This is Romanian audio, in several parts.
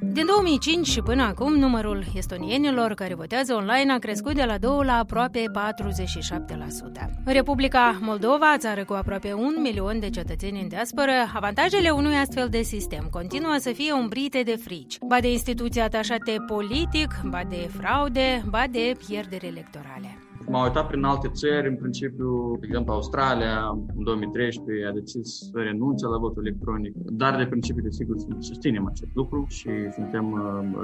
Din 2005 și până acum, numărul estonienilor care votează online a crescut de la 2 la aproape 47%. În Republica Moldova, țară cu aproape 1 milion de cetățeni în diasporă, avantajele unui astfel de sistem continuă să fie umbrite de frici, ba de instituții atașate politic, ba de fraude, ba de pierderi electorale. M-au uitat prin alte țări, în principiu, de exemplu, Australia, în 2013, a decis să renunțe la votul electronic, dar de principiu, desigur, susținem acest lucru și suntem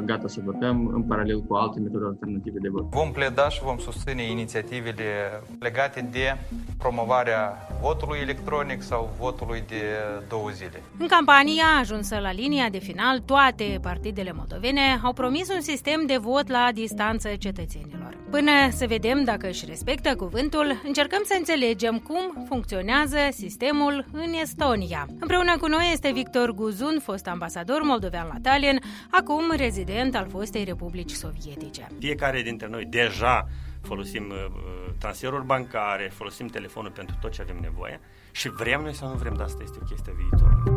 gata să votăm în paralel cu alte metode alternative de vot. Vom pleda și vom susține inițiativele legate de promovarea votului electronic sau votului de 2 zile. În campania ajunsă la linia de final, toate partidele moldovene au promis un sistem de vot la distanță cetățenilor. Până să vedem dacă își respectă cuvântul, încercăm să înțelegem cum funcționează sistemul în Estonia. Împreună cu noi este Victor Guzun, fost ambasador moldovean la Tallinn, acum rezident al fostei Republici Sovietice. Fiecare dintre noi deja folosim transferuri bancare, folosim telefonul pentru tot ce avem nevoie și vrem noi sau nu vrem, dar asta este o chestie viitorului.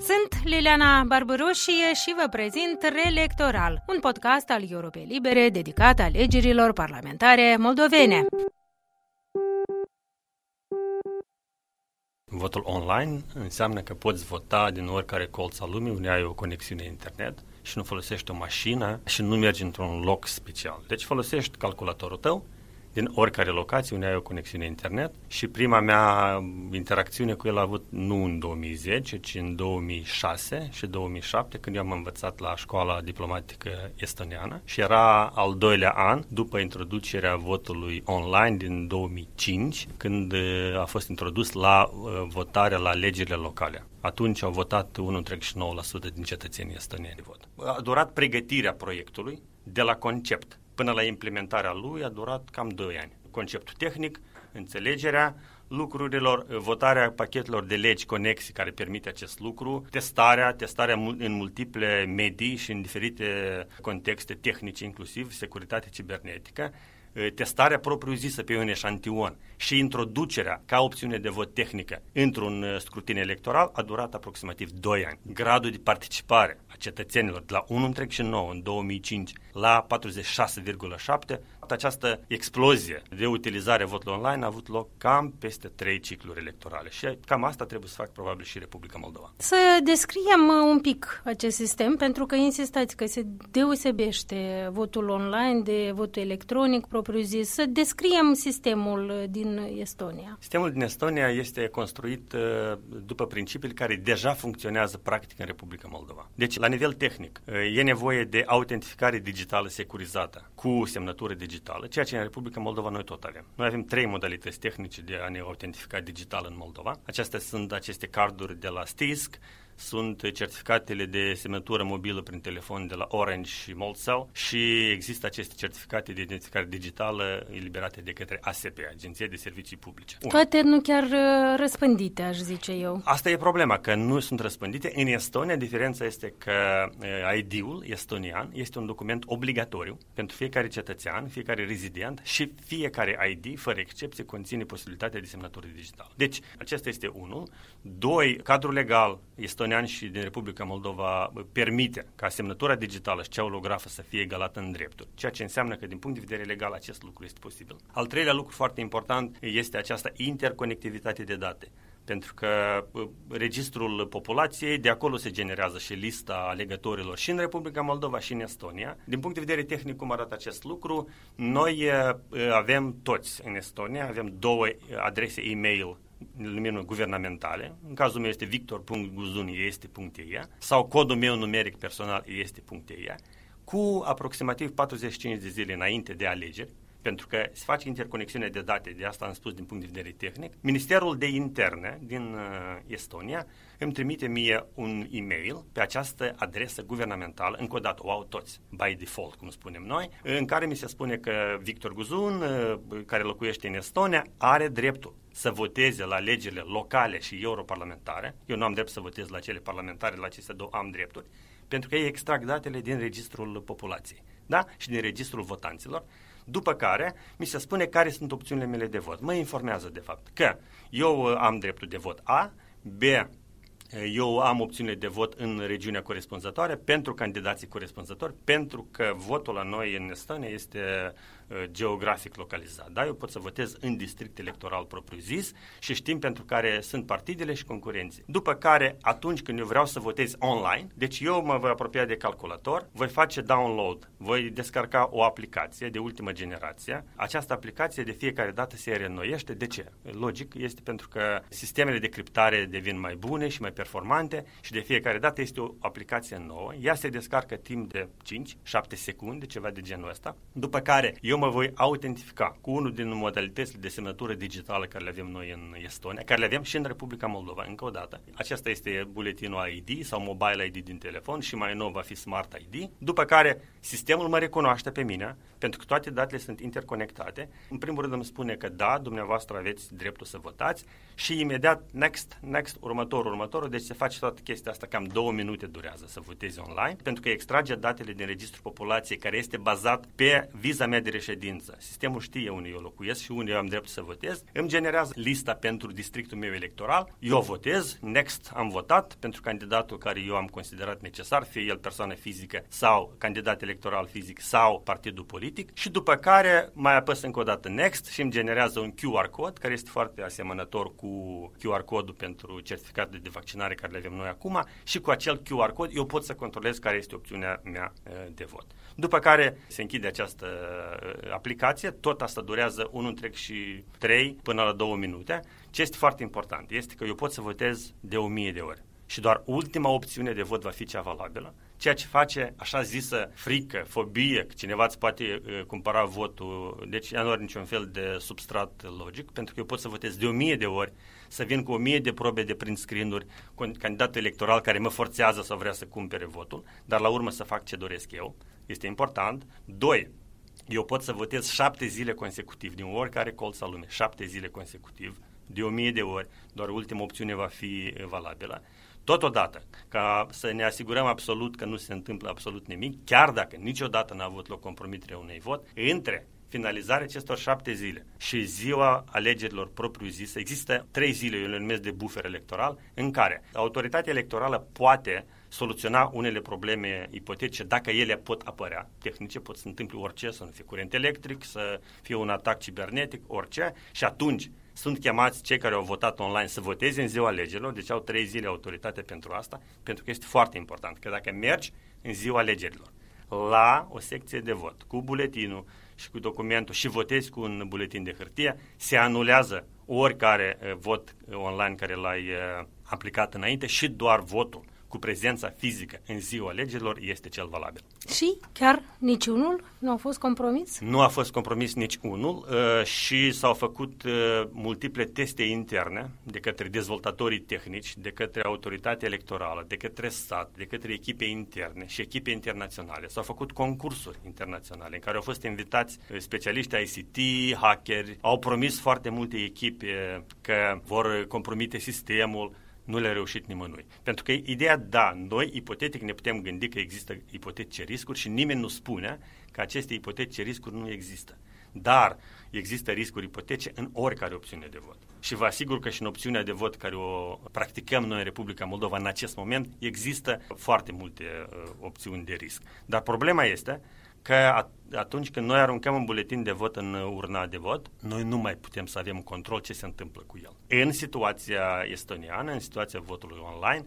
Sunt Liliana Barbaroșie și vă prezint Reelectoral, un podcast al Europei Libere dedicat alegerilor parlamentare moldovene. Votul online înseamnă că poți vota din oricare colț al lumii unde ai o conexiune internet și nu folosești o mașină și nu mergi într-un loc special. Deci folosești calculatorul tău din oricare locație unde ai o conexiune internet și prima mea interacțiune cu el a avut nu în 2010, ci în 2006 și 2007, când eu am învățat la școala diplomatică estoniană și era al 2-lea an după introducerea votului online din 2005, când a fost introdus la votarea la alegerile locale. Atunci au votat 1,9% din cetățenii estonieni vot. A durat pregătirea proiectului de la concept până la implementarea lui, a durat cam 2 ani. Conceptul tehnic, înțelegerea lucrurilor, votarea pachetelor de legi conexi care permite acest lucru, testarea în multiple medii și în diferite contexte tehnice, inclusiv securitate cibernetică, testarea propriu-zisă pe un eșantion și introducerea ca opțiune de vot tehnică într-un scrutin electoral a durat aproximativ 2 ani. Gradul de participare a cetățenilor de la 1,9 în 2005 la 46,7, această explozie de utilizare a votului online a avut loc cam peste 3 cicluri electorale și cam asta trebuie să fac probabil și Republica Moldova. Să descriem un pic acest sistem, pentru că insistați că se deosebește votul online de votul electronic propriu-zis. Să descriem sistemul din Estonia. Sistemul din Estonia este construit după principiile care deja funcționează practic în Republica Moldova. Deci, la nivel tehnic, e nevoie de autentificare digitală securizată cu semnătură digitală, ceea ce în Republica Moldova noi tot avem. Noi avem 3 modalități tehnice de a ne autentifica digital în Moldova. Acestea sunt aceste carduri de la STISC, sunt certificatele de semnătură mobilă prin telefon de la Orange și Moldcell și există aceste certificate de identificare digitală eliberate de către ASP, Agenția de Servicii Publice. Toate nu chiar răspândite, aș zice eu. Asta e problema, că nu sunt răspândite. În Estonia, diferența este că ID-ul estonian este un document obligatoriu pentru fiecare cetățean, fiecare rezident și fiecare ID, fără excepție, conține posibilitatea de semnătură digitală. Deci, acesta este unul. 2, cadrul legal este și din Republica Moldova permite ca semnătura digitală și cea holografă să fie egalată în drepturi, ceea ce înseamnă că din punct de vedere legal acest lucru este posibil. Al 3-lea lucru foarte important este această interconectivitate de date, pentru că registrul populației, de acolo se generează și lista alegătorilor și în Republica Moldova și în Estonia. Din punct de vedere tehnic, cum arată acest lucru, noi avem toți în Estonia, avem 2 adrese e-mail numele guvernamentale, în cazul meu este victor.guzun.este.ie sau codul meu numeric personal este.ie, cu aproximativ 45 de zile înainte de alegeri, pentru că se face interconexiune de date, de asta am spus din punct de vedere tehnic. Ministerul de Interne din Estonia îmi trimite mie un e-mail pe această adresă guvernamentală, încă o dată, o au toți, by default, cum spunem noi, în care mi se spune că Victor Guzun, care locuiește în Estonia, are dreptul să voteze la alegerile locale și europarlamentare. Eu nu am drept să votez la cele parlamentare, la acestea 2 am drepturi, pentru că ei extrag datele din registrul populației, da? Și din registrul votanților. După care mi se spune care sunt opțiunile mele de vot. Mă informează de fapt că eu am dreptul de vot A, B, eu am opțiune de vot în regiunea corespunzătoare pentru candidații corespunzători, pentru că votul la noi în Estonia este geografic localizat. Da? Eu pot să votez în district electoral propriu-zis și știm pentru care sunt partidele și concurenții. După care, atunci când eu vreau să votez online, deci eu mă voi apropia de calculator, voi face download, voi descarca o aplicație de ultimă generație. Această aplicație de fiecare dată se reînnoiește. De ce? Logic, este pentru că sistemele de criptare devin mai bune și mai performante și de fiecare dată este o aplicație nouă. Ea se descarcă timp de 5-7 secunde, ceva de genul ăsta. După care eu mă voi autentifica cu unul din modalitățile de semnătură digitală care le avem noi în Estonia, care le avem și în Republica Moldova, încă o dată. Acesta este buletinul ID sau Mobile ID din telefon și mai nou va fi Smart ID, după care sistemul mă recunoaște pe mine, pentru că toate datele sunt interconectate. În primul rând îmi spune că da, dumneavoastră aveți dreptul să votați și imediat next, următorul, deci se face toată chestia asta, cam 2 minute durează să votezi online, pentru că extrage datele din registrul populației care este bazat pe viza mea de reședință. Sistemul știe unde eu locuiesc și unde eu am dreptul să votez. Îmi generează lista pentru districtul meu electoral. Eu votez, next, am votat pentru candidatul care eu am considerat necesar, fie el persoană fizică sau candidat electoral fizic sau partidul politic, și după care mai apăs încă o dată next și îmi generează un QR code care este foarte asemănător cu QR code-ul pentru certificatul de vaccinare care le avem noi acum, și cu acel QR code eu pot să controlez care este opțiunea mea de vot. După care se închide această aplicație, tot asta durează 1,3 până la 2 minute. Ce este foarte important este că eu pot să votez de 1000 de ori și doar ultima opțiune de vot va fi cea valabilă, ceea ce face așa zisă frică, fobie, că cineva îți poate cumpăra votul, deci ea nu are niciun fel de substrat logic, pentru că eu pot să votez de 1000 de ori, să vin cu 1000 de probe de print screen-uri cu un candidat electoral care mă forțează să vrea să cumpere votul, dar la urmă să fac ce doresc eu. Este important. 2. Eu pot să votez 7 zile consecutiv din oricare colț al lumii, 7 zile consecutiv, de 1000 de ori, doar ultima opțiune va fi valabilă. Totodată, ca să ne asigurăm absolut că nu se întâmplă absolut nimic, chiar dacă niciodată n-a avut loc compromiterea unui vot, între finalizarea acestor 7 zile și ziua alegerilor propriu-zise, există 3 zile, eu le numesc de bufer electoral, în care autoritatea electorală poate soluționa unele probleme ipotetice dacă ele pot apărea. Tehnice, pot să întâmple orice, să nu fie curent electric, să fie un atac cibernetic, orice, și atunci sunt chemați cei care au votat online să voteze în ziua alegerilor, deci au 3 zile autoritate pentru asta, pentru că este foarte important că dacă mergi în ziua alegerilor la o secție de vot cu buletinul și cu documentul și votezi cu un buletin de hârtie, se anulează oricare vot online care l-ai aplicat înainte și doar votul cu prezența fizică în ziua alegerilor este cel valabil. Și chiar niciunul nu a fost compromis? Nu a fost compromis niciunul și s-au făcut multiple teste interne de către dezvoltatorii tehnici, de către autoritatea electorală, de către stat, de către echipe interne și echipe internaționale. S-au făcut concursuri internaționale în care au fost invitați specialiști ICT, hackeri, au promis foarte multe echipe că vor compromite sistemul. Nu le-a reușit nimănui. Pentru că ideea, da, noi ipotetic ne putem gândi că există ipotetice riscuri și nimeni nu spune că aceste ipotetice riscuri nu există. Dar există riscuri ipotetice în oricare opțiune de vot. Și vă asigur că și în opțiunea de vot care o practicăm noi în Republica Moldova în acest moment există foarte multe opțiuni de risc. Dar problema este că atunci când noi aruncăm un buletin de vot în urna de vot, noi nu mai putem să avem control ce se întâmplă cu el. În situația estoniană, în situația votului online,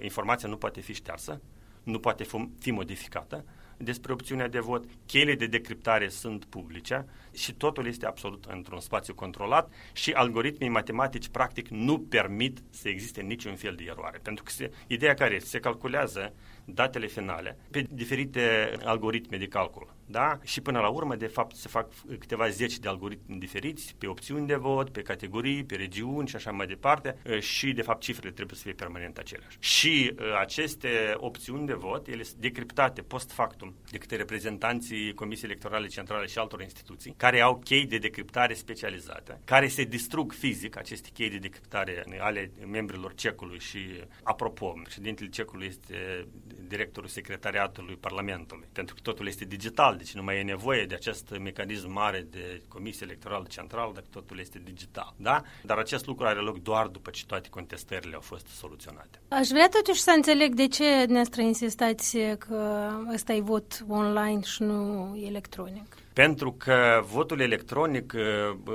informația nu poate fi ștearsă, nu poate fi modificată despre opțiunea de vot, cheile de decriptare sunt publice și totul este absolut într-un spațiu controlat și algoritmii matematici practic nu permit să existe niciun fel de eroare. Pentru că ideea care este, se calculează datele finale pe diferite algoritme de calcul. Da? Și până la urmă, de fapt, se fac câteva zeci de algoritmi diferiți pe opțiuni de vot, pe categorii, pe regiuni și așa mai departe și, de fapt, cifrele trebuie să fie permanent aceleași. Și aceste opțiuni de vot, ele sunt decriptate post factum de către reprezentanții Comisiei Electorale Centrale și altor instituții care au chei de decriptare specializate, care se distrug fizic, aceste chei de decriptare ale membrilor CEC-ului. Și apropo, președintele CEC-ului este directorul secretariatului Parlamentului, pentru că totul este digital, deci nu mai e nevoie de acest mecanism mare de Comisie Electorală Centrală, dacă totul este digital, da? Dar acest lucru are loc doar după ce toate contestările au fost soluționate. Aș vrea totuși să înțeleg de ce noastră insistați că ăsta e vot online și nu electronic. Pentru că votul electronic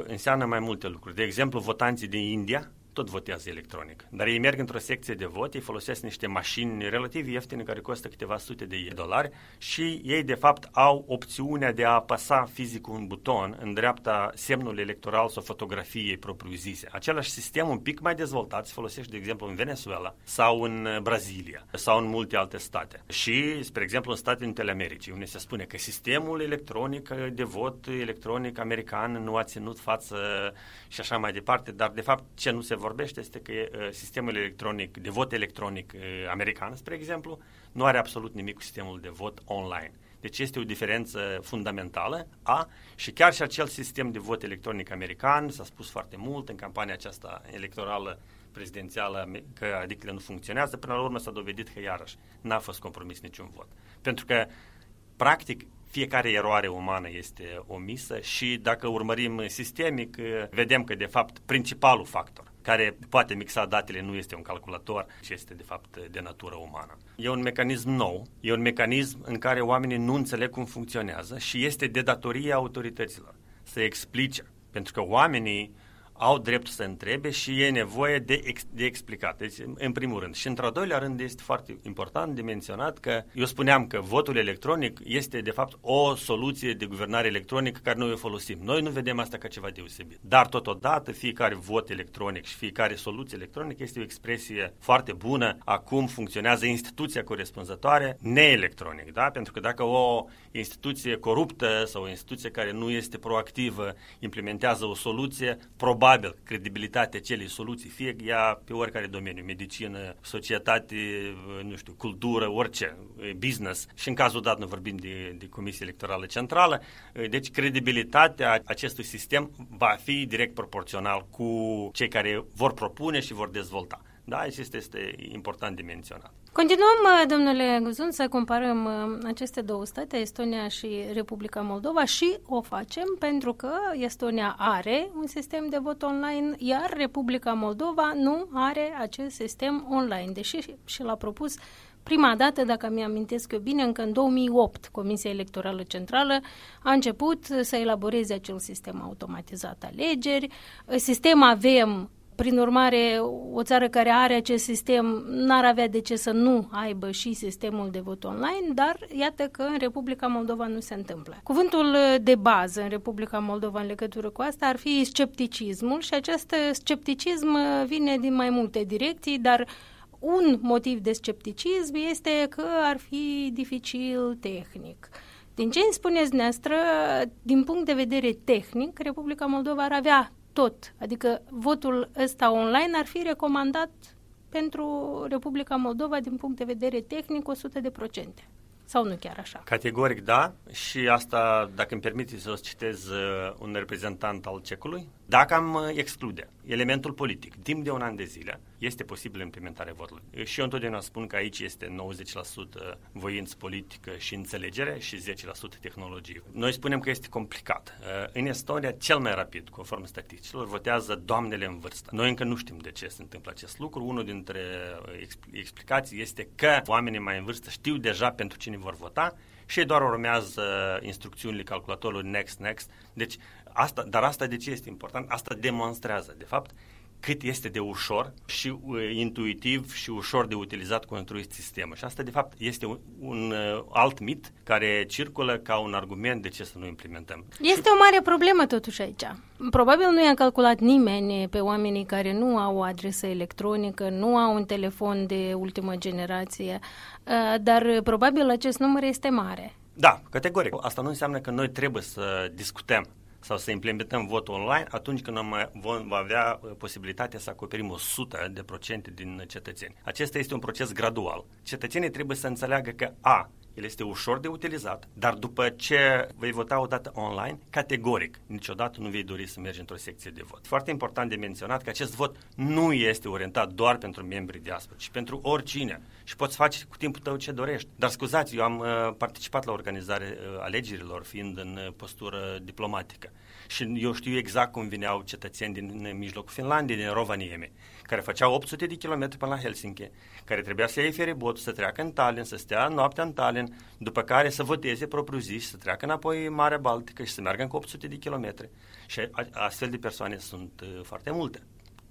înseamnă mai multe lucruri. De exemplu, votanții din India tot votează electronic, dar ei merg într-o secție de vot, ei folosesc niște mașini relativ ieftine care costă câteva sute de dolari și ei de fapt au opțiunea de a apăsa fizic un buton în dreapta semnul electoral sau fotografiei propriu-zise. Același sistem un pic mai dezvoltat se folosește de exemplu în Venezuela sau în Brazilia sau în multe alte state. Și, spre exemplu, în Statele Unite ale Americii, unde se spune că sistemul electronic de vot electronic american nu a ținut față și așa mai departe, dar de fapt ce nu se vorbește este că sistemul electronic, de vot electronic american, spre exemplu, nu are absolut nimic cu sistemul de vot online. Deci este o diferență fundamentală și chiar și acel sistem de vot electronic american, s-a spus foarte mult în campania aceasta electorală prezidențială că adică nu funcționează, până la urmă s-a dovedit că iarăși n-a fost compromis niciun vot. Pentru că, practic, fiecare eroare umană este omisă și dacă urmărim sistemic, vedem că, de fapt, principalul factor care poate mixa datele nu este un calculator, ci este de fapt de natură umană. E un mecanism nou, e un mecanism în care oamenii nu înțeleg cum funcționează și este de datoria autorităților să explice, pentru că oamenii au dreptul să întrebe și e nevoie de explicat, deci, în primul rând. Și într-al doilea rând este foarte important de menționat că eu spuneam că votul electronic este de fapt o soluție de guvernare electronică care noi o folosim. Noi nu vedem asta ca ceva deosebit. Dar totodată fiecare vot electronic și fiecare soluție electronică este o expresie foarte bună a cum funcționează instituția corespunzătoare neelectronic. Da? Pentru că dacă o instituție coruptă sau o instituție care nu este proactivă implementează o soluție, probabil, credibilitatea acelei soluții, fie ea pe oricare domeniu, medicină, societate, nu știu, cultură, orice, business, și în cazul dat nu vorbim de Comisie Electorală Centrală, deci credibilitatea acestui sistem va fi direct proporțional cu cei care vor propune și vor dezvolta. Da, și este important de menționat. Continuăm, domnule Guzun, să comparăm aceste două state, Estonia și Republica Moldova, și o facem pentru că Estonia are un sistem de vot online, iar Republica Moldova nu are acest sistem online, deși și l-a propus prima dată, dacă mi-amintesc eu bine, încă în 2008, Comisia Electorală Centrală a început să elaboreze acel sistem automatizat alegeri. Sistem avem. Prin urmare, o țară care are acest sistem n-ar avea de ce să nu aibă și sistemul de vot online, dar iată că în Republica Moldova nu se întâmplă. Cuvântul de bază în Republica Moldova în legătură cu asta ar fi scepticismul și acest scepticism vine din mai multe direcții, dar un motiv de scepticism este că ar fi dificil tehnic. Din ce îmi spuneți dumneavoastră, din punct de vedere tehnic, Republica Moldova ar avea tot, adică votul ăsta online ar fi recomandat pentru Republica Moldova din punct de vedere tehnic 100%. Sau nu chiar așa? Categoric da, și asta, dacă îmi permiteți să o citez un reprezentant al CEC-ului, dacă am exclude elementul politic, timp de un an de zile, este posibil implementarea votului. Și eu întotdeauna spun că aici este 90% voință politică și înțelegere și 10% tehnologie. Noi spunem că este complicat. În Estonia, cel mai rapid, conform statisticilor, votează doamnele în vârstă. Noi încă nu știm de ce se întâmplă acest lucru. Unul dintre explicații este că oamenii mai în vârstă știu deja pentru cine vor vota și ei doar urmează instrucțiunile calculatorului next. Deci, asta de ce este important? Asta demonstrează, de fapt, cât este de ușor și intuitiv și ușor de utilizat construit sistemul. Și asta, de fapt, este un alt mit care circulă ca un argument de ce să nu implementăm. Este o mare problemă totuși aici. Probabil nu i-a calculat nimeni pe oamenii care nu au o adresă electronică, nu au un telefon de ultimă generație, dar probabil acest număr este mare. Da, categoric. Asta nu înseamnă că noi trebuie să discutăm sau să implementăm votul online atunci când vom avea posibilitatea să acoperim 100% din cetățeni. Acesta este un proces gradual. Cetățenii trebuie să înțeleagă că el este ușor de utilizat, dar după ce vei vota odată online, categoric, niciodată nu vei dori să mergi într-o secție de vot. Foarte important de menționat că acest vot nu este orientat doar pentru membrii diaspori, ci pentru oricine și poți face cu timpul tău ce dorești. Dar scuzați, eu am participat la organizarea alegerilor fiind în postură diplomatică și eu știu exact cum vineau cetățeni din mijlocul Finlandiei, din Rovaniemi, care făceau 800 de kilometri până la Helsinki, care trebuia să ia feribotul, să treacă în Tallinn, să stea noaptea în Tallinn, după care să voteze propriu-zis, să treacă înapoi în Marea Baltică și să meargă încă 800 de kilometri. Și astfel de persoane sunt foarte multe,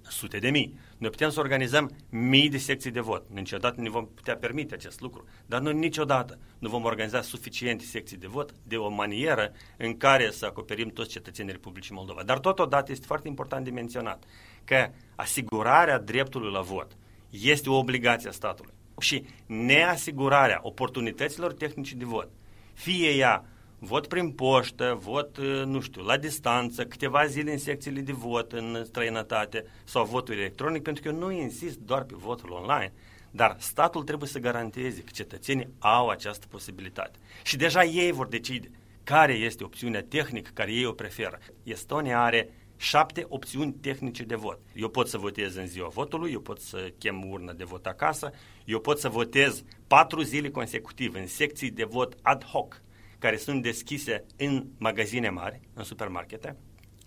sute de mii. Noi putem să organizăm mii de secții de vot. Niciodată ne vom putea permite acest lucru, dar noi niciodată nu vom organiza suficiente secții de vot de o manieră în care să acoperim toți cetățenii Republicii Moldova. Dar totodată este foarte important de menționat că asigurarea dreptului la vot este o obligație a statului și neasigurarea oportunităților tehnice de vot, fie ea vot prin poștă, vot, nu știu, la distanță, câteva zile în secțiile de vot în străinătate sau votul electronic, pentru că eu nu insist doar pe votul online, dar statul trebuie să garanteze că cetățenii au această posibilitate. Și deja ei vor decide care este opțiunea tehnică care ei o preferă. Estonia are 7 opțiuni tehnice de vot. Eu pot să votez în ziua votului, eu pot să chem urna de vot acasă, eu pot să votez 4 zile consecutiv în secții de vot ad hoc, care sunt deschise în magazine mari, în supermarkete.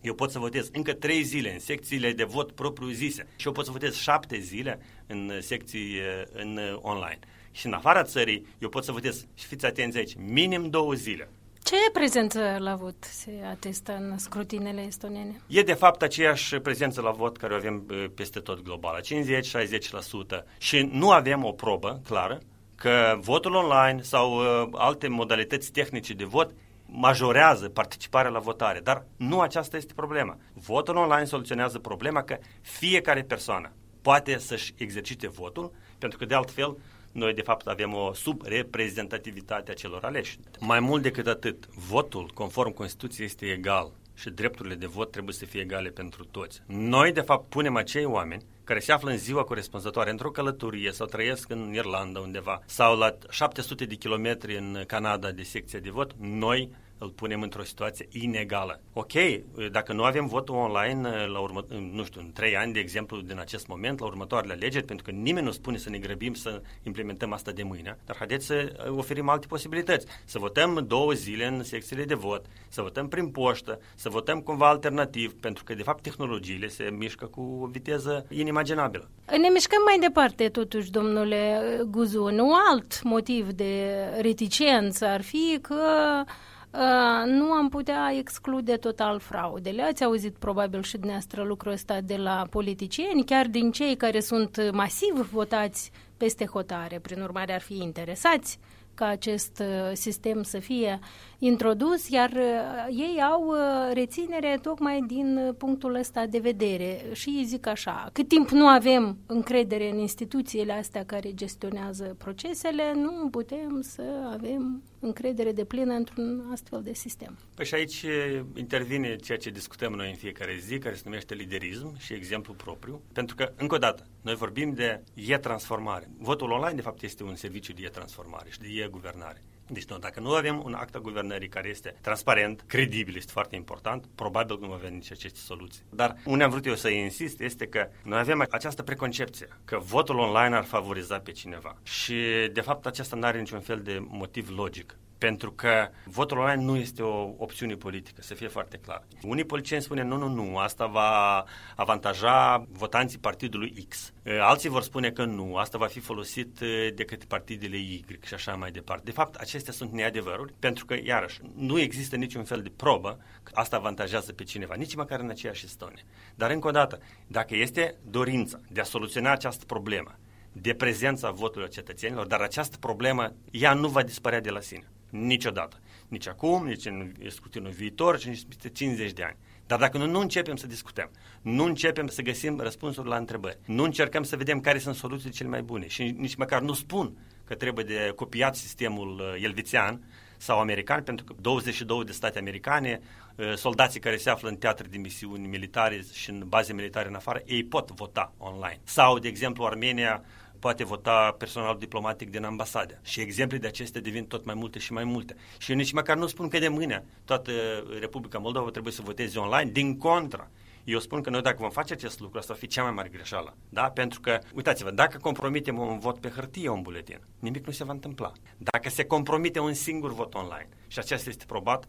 Eu pot să votez încă 3 zile în secțiile de vot propriu-zise și eu pot să votez 7 zile în secții în online. Și în afara țării eu pot să votez, și fiți atenți aici, minim 2 zile. Ce prezență la vot se atestă în scrutinele estoniene? E de fapt aceeași prezență la vot care o avem peste tot globală, 50-60%, și nu avem o probă clară că votul online sau alte modalități tehnice de vot majorează participarea la votare. Dar nu aceasta este problema. Votul online soluționează problema că fiecare persoană poate să-și exercite votul, pentru că de altfel noi de fapt avem o subreprezentativitate a celor aleși. Mai mult decât atât, votul conform Constituției este egal și drepturile de vot trebuie să fie egale pentru toți. Noi de fapt punem acei oameni care se află în ziua corespunzătoare într-o călătorie sau trăiesc în Irlanda undeva sau la 700 de kilometri în Canada de secție de vot, noi îl punem într-o situație inegală. Ok, dacă nu avem votul online în 3 ani, de exemplu, din acest moment, la următoarele alegeri, pentru că nimeni nu spune să ne grăbim să implementăm asta de mâine, dar haideți să oferim alte posibilități. Să votăm 2 zile în secțiile de vot, să votăm prin poștă, să votăm cumva alternativ, pentru că, de fapt, tehnologiile se mișcă cu viteză inimaginabilă. Ne mișcăm mai departe, totuși, domnule Guzu. Un alt motiv de reticență ar fi că nu am putea exclude total fraudele. Ați auzit probabil și dumneavoastră lucrul ăsta de la politicieni, chiar din cei care sunt masiv votați peste hotare. Prin urmare, ar fi interesați ca acest sistem să fie introdus, iar ei au reținere tocmai din punctul ăsta de vedere. Și ei zic așa, cât timp nu avem încredere în instituțiile astea care gestionează procesele, nu putem să avem încredere deplină într-un astfel de sistem. Păi și aici intervine ceea ce discutăm noi în fiecare zi, care se numește liderism și exemplu propriu, pentru că, încă o dată, noi vorbim de e-transformare. Votul online, de fapt, este un serviciu de e-transformare și de e-guvernare. Deci, noi, dacă nu avem un act al guvernării care este transparent, credibil, este foarte important, probabil nu avem nici aceste soluții. Dar unde am vrut eu să insist este că noi avem această preconcepție că votul online ar favoriza pe cineva. Și, de fapt, aceasta nu are niciun fel de motiv logic. Pentru că votul online nu este o opțiune politică, să fie foarte clar. Unii politicieni spune nu, asta va avantaja votanții partidului X. Alții vor spune că nu, asta va fi folosit de către partidele Y și așa mai departe. De fapt, acestea sunt neadevăruri, pentru că, iarăși, nu există niciun fel de probă că asta avantajează pe cineva, nici măcar în aceeași Estonia. Dar, încă o dată, dacă este dorința de a soluționa această problemă, de prezența votului cetățenilor, dar această problemă, ea nu va dispărea de la sine. Niciodată. Nici acum, nici în scutinul viitor, nici în 50 de ani. Dar dacă noi nu începem să discutăm, nu începem să găsim răspunsuri la întrebări, nu încercăm să vedem care sunt soluțiile cele mai bune și nici măcar nu spun că trebuie de copiat sistemul elvețian sau american, pentru că 22 de state americane, soldații care se află în teatre de misiuni militare și în baze militare în afară, ei pot vota online. Sau, de exemplu, Armenia poate vota personal diplomatic din ambasade. Și exemple de acestea devin tot mai multe și mai multe. Și eu nici măcar nu spun că de mâine toată Republica Moldova trebuie să voteze online, din contra. Eu spun că noi dacă vom face acest lucru, asta va fi cea mai mare greșeală. Da? Pentru că, uitați-vă, dacă compromitem un vot pe hârtie, un buletin, nimic nu se va întâmpla. Dacă se compromite un singur vot online, și acesta este probat,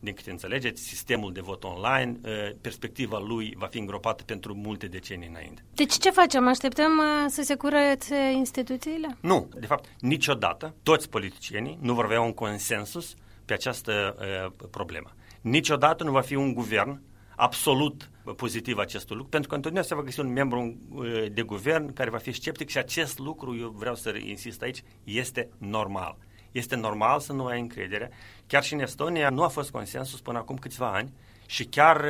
din câte înțelegeți, sistemul de vot online, perspectiva lui va fi îngropată pentru multe decenii înainte. Deci ce facem? Așteptăm să se curețe instituțiile? Nu, de fapt, niciodată toți politicienii nu vor avea un consensus pe această problemă. Niciodată nu va fi un guvern absolut pozitiv acest lucru, pentru că întotdeauna se va găsi un membru de guvern care va fi sceptic și acest lucru, eu vreau să insist aici, este normal. Este normal să nu ai încredere. Chiar și în Estonia nu a fost consensus până acum câțiva ani și chiar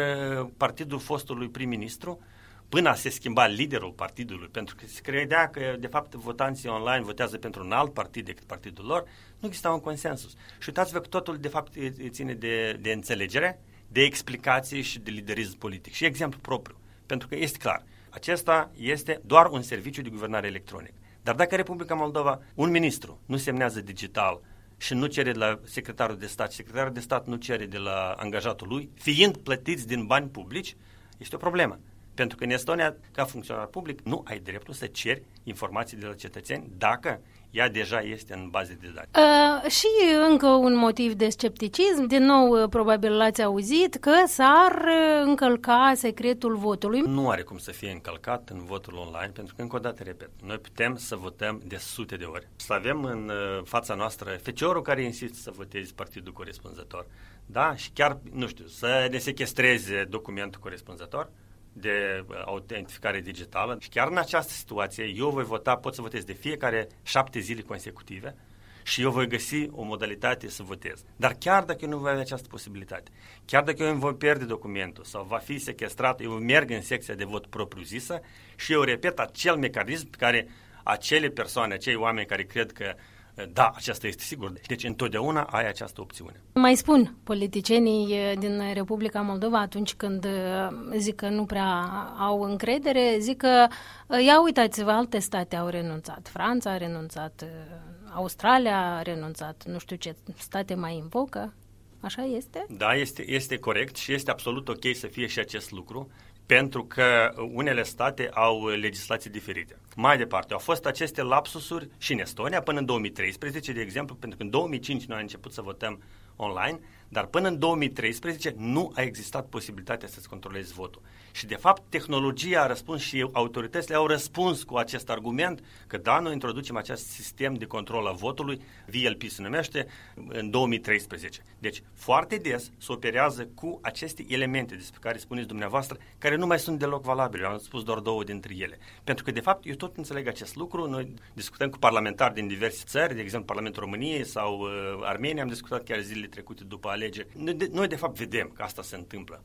partidul fostului prim-ministru, până se schimba liderul partidului, pentru că se credea că, de fapt, votanții online votează pentru un alt partid decât partidul lor, nu exista un consensus. Și uitați-vă că totul, de fapt, ține de înțelegere, de explicații și de liderism politic. Și exemplu propriu, pentru că este clar, acesta este doar un serviciu de guvernare electronic. Dar dacă Republica Moldova, un ministru, nu semnează digital și nu cere de la secretarul de stat, secretarul de stat nu cere de la angajatul lui, fiind plătiți din bani publici, este o problemă. Pentru că în Estonia, ca funcționar public, nu ai dreptul să ceri informații de la cetățeni dacă ea deja este în baze de date. Și încă un motiv de scepticism, din nou probabil l-ați auzit, că s-ar încălca secretul votului. Nu are cum să fie încălcat în votul online, pentru că, încă o dată, repet, noi putem să votăm de sute de ori. Să avem în fața noastră feciorul care insistă să votezi partidul corespunzător, da? Și chiar, nu știu, să ne sechestreze documentul corespunzător, de autentificare digitală. Și chiar în această situație eu voi vota, pot să votez de fiecare 7 zile consecutive și eu voi găsi o modalitate să votez. Dar chiar dacă eu nu voi avea această posibilitate, chiar dacă eu îmi voi pierde documentul sau va fi sechestrat, eu merg în secția de vot propriu-zisă și eu repet acel mecanism pe care acele persoane, acei oameni care cred că da, aceasta este sigur. Deci întotdeauna ai această opțiune. Mai spun politicienii din Republica Moldova atunci când zic că nu prea au încredere, zic că ia uitați-vă, alte state au renunțat. Franța a renunțat, Australia a renunțat, nu știu ce state mai invocă. Așa este? Da, este corect și este absolut ok să fie și acest lucru, pentru că unele state au legislații diferite. Mai departe, au fost aceste lapsusuri și în Estonia până în 2013, de exemplu, pentru că în 2005 noi am început să votăm online, dar până în 2013 nu a existat posibilitatea să-ți controlezi votul. Și de fapt tehnologia a răspuns și autoritățile au răspuns cu acest argument că da, noi introducem acest sistem de control al votului, VLP se numește, în 2013. Deci foarte des se operează cu aceste elemente despre care spuneți dumneavoastră, care nu mai sunt deloc valabile, am spus doar 2 dintre ele. Pentru că de fapt eu tot înțeleg acest lucru, noi discutăm cu parlamentari din diverse țări, de exemplu Parlamentul României sau Armenia, am discutat chiar zilele trecute după alegeri. Noi de fapt vedem că asta se întâmplă.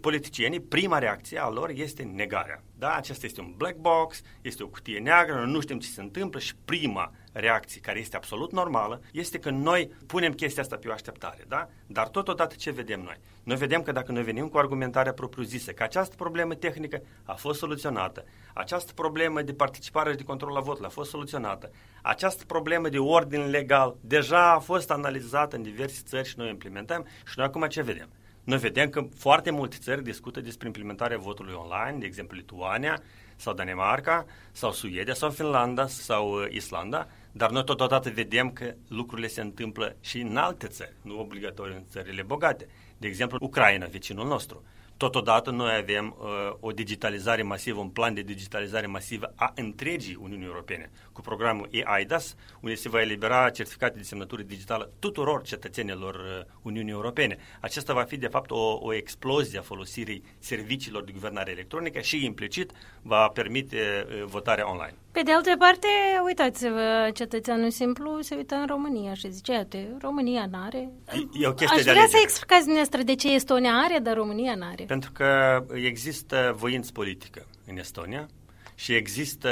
Politicienii, prima reacție a lor este negarea. Da? Aceasta este un black box, este o cutie neagră, noi nu știm ce se întâmplă și prima reacție, care este absolut normală, este că noi punem chestia asta pe o așteptare. Da? Dar totodată ce vedem noi? Noi vedem că dacă noi venim cu argumentarea propriu-zisă, că această problemă tehnică a fost soluționată, această problemă de participare și de control la vot a fost soluționată, această problemă de ordin legal deja a fost analizată în diverse țări și noi o implementăm și noi acum ce vedem? Noi vedem că foarte multe țări discută despre implementarea votului online, de exemplu Lituania sau Danemarca sau Suedia sau Finlanda sau Islanda, dar noi totodată vedem că lucrurile se întâmplă și în alte țări, nu obligatoriu în țările bogate. De exemplu Ucraina, vecinul nostru. Totodată noi avem o digitalizare masivă, un plan de digitalizare masivă a întregii Uniunii Europene cu programul eIDAS, unde se va elibera certificate de semnătură digitală tuturor cetățenilor Uniunii Europene. Acesta va fi de fapt o explozie a folosirii serviciilor de guvernare electronică și implicit va permite votarea online. Pe de altă parte, uitați-vă, cetățeanul simplu se uită în România și zice, iată, România n-are. Aș vrea să explicați dumneavoastră de ce Estonia are, dar România n-are. Pentru că există voință politică în Estonia și există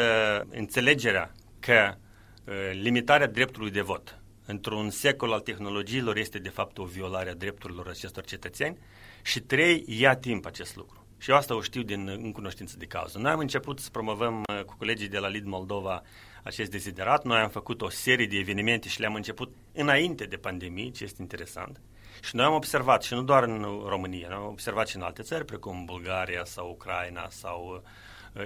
înțelegerea că limitarea dreptului de vot într-un secol al tehnologiilor este de fapt o violare a drepturilor acestor cetățeni și ea timp acest lucru. Și eu asta o știu din cunoștință de cauză. Noi am început să promovăm cu colegii de la Lead Moldova acest deziderat. Noi am făcut o serie de evenimente și le-am început înainte de pandemie, ce este interesant. Și noi am observat, și nu doar în România, am observat și în alte țări, precum Bulgaria sau Ucraina sau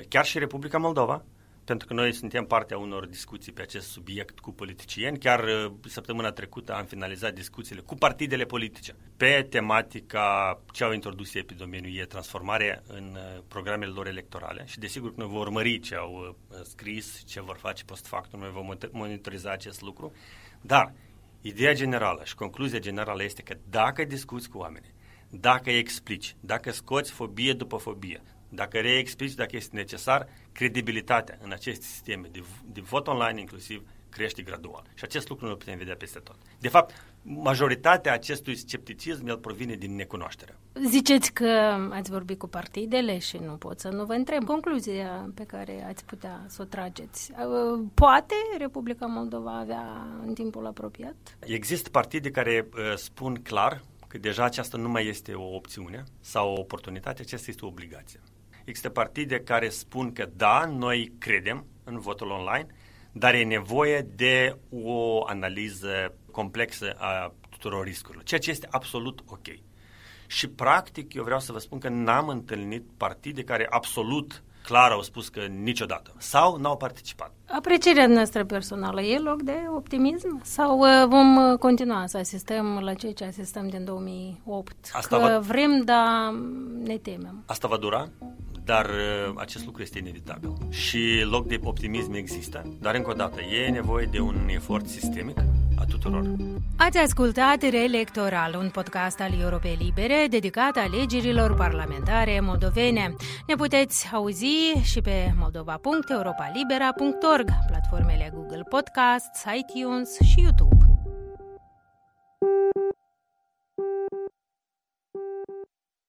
chiar și Republica Moldova, pentru că noi suntem partea unor discuții pe acest subiect cu politicieni. Chiar săptămâna trecută am finalizat discuțiile cu partidele politice pe tematica ce au introdus ei pe domeniul transformare în programele lor electorale și desigur că noi vom urmări ce au scris, ce vor face post factum, noi vom monitoriza acest lucru, dar ideea generală și concluzia generală este că dacă discuți cu oamenii, dacă îi explici, dacă scoți fobie după fobie, dacă reexplici, dacă este necesar, credibilitatea în aceste sisteme de vot online inclusiv crește gradual. Și acest lucru nu îl putem vedea peste tot. De fapt, majoritatea acestui scepticism el provine din necunoaștere. Ziceți că ați vorbit cu partidele și nu pot să nu vă întreb. Concluzia pe care ați putea să o trageți, poate Republica Moldova avea în timpul apropiat? Există partide care spun clar că deja aceasta nu mai este o opțiune sau o oportunitate, aceasta este o obligație. Există partide care spun că da, noi credem în votul online, dar e nevoie de o analiză complexă a tuturor riscurilor, ceea ce este absolut ok. Și practic eu vreau să vă spun că n-am întâlnit partide care absolut clar au spus că niciodată sau n-au participat. Aprecierea noastră personală e loc de optimism? Sau vom continua să asistăm la ceea ce asistăm din 2008? Vrem, dar ne temem. Asta va dura? Dar acest lucru este inevitabil și loc de optimism există, dar încă o dată e nevoie de un efort sistemic a tuturor. Ați ascultat Reelectoral, un podcast al Europei Libere dedicat alegerilor parlamentare moldovene. Ne puteți auzi și pe moldova.europalibera.org, platformele Google Podcasts, iTunes și YouTube.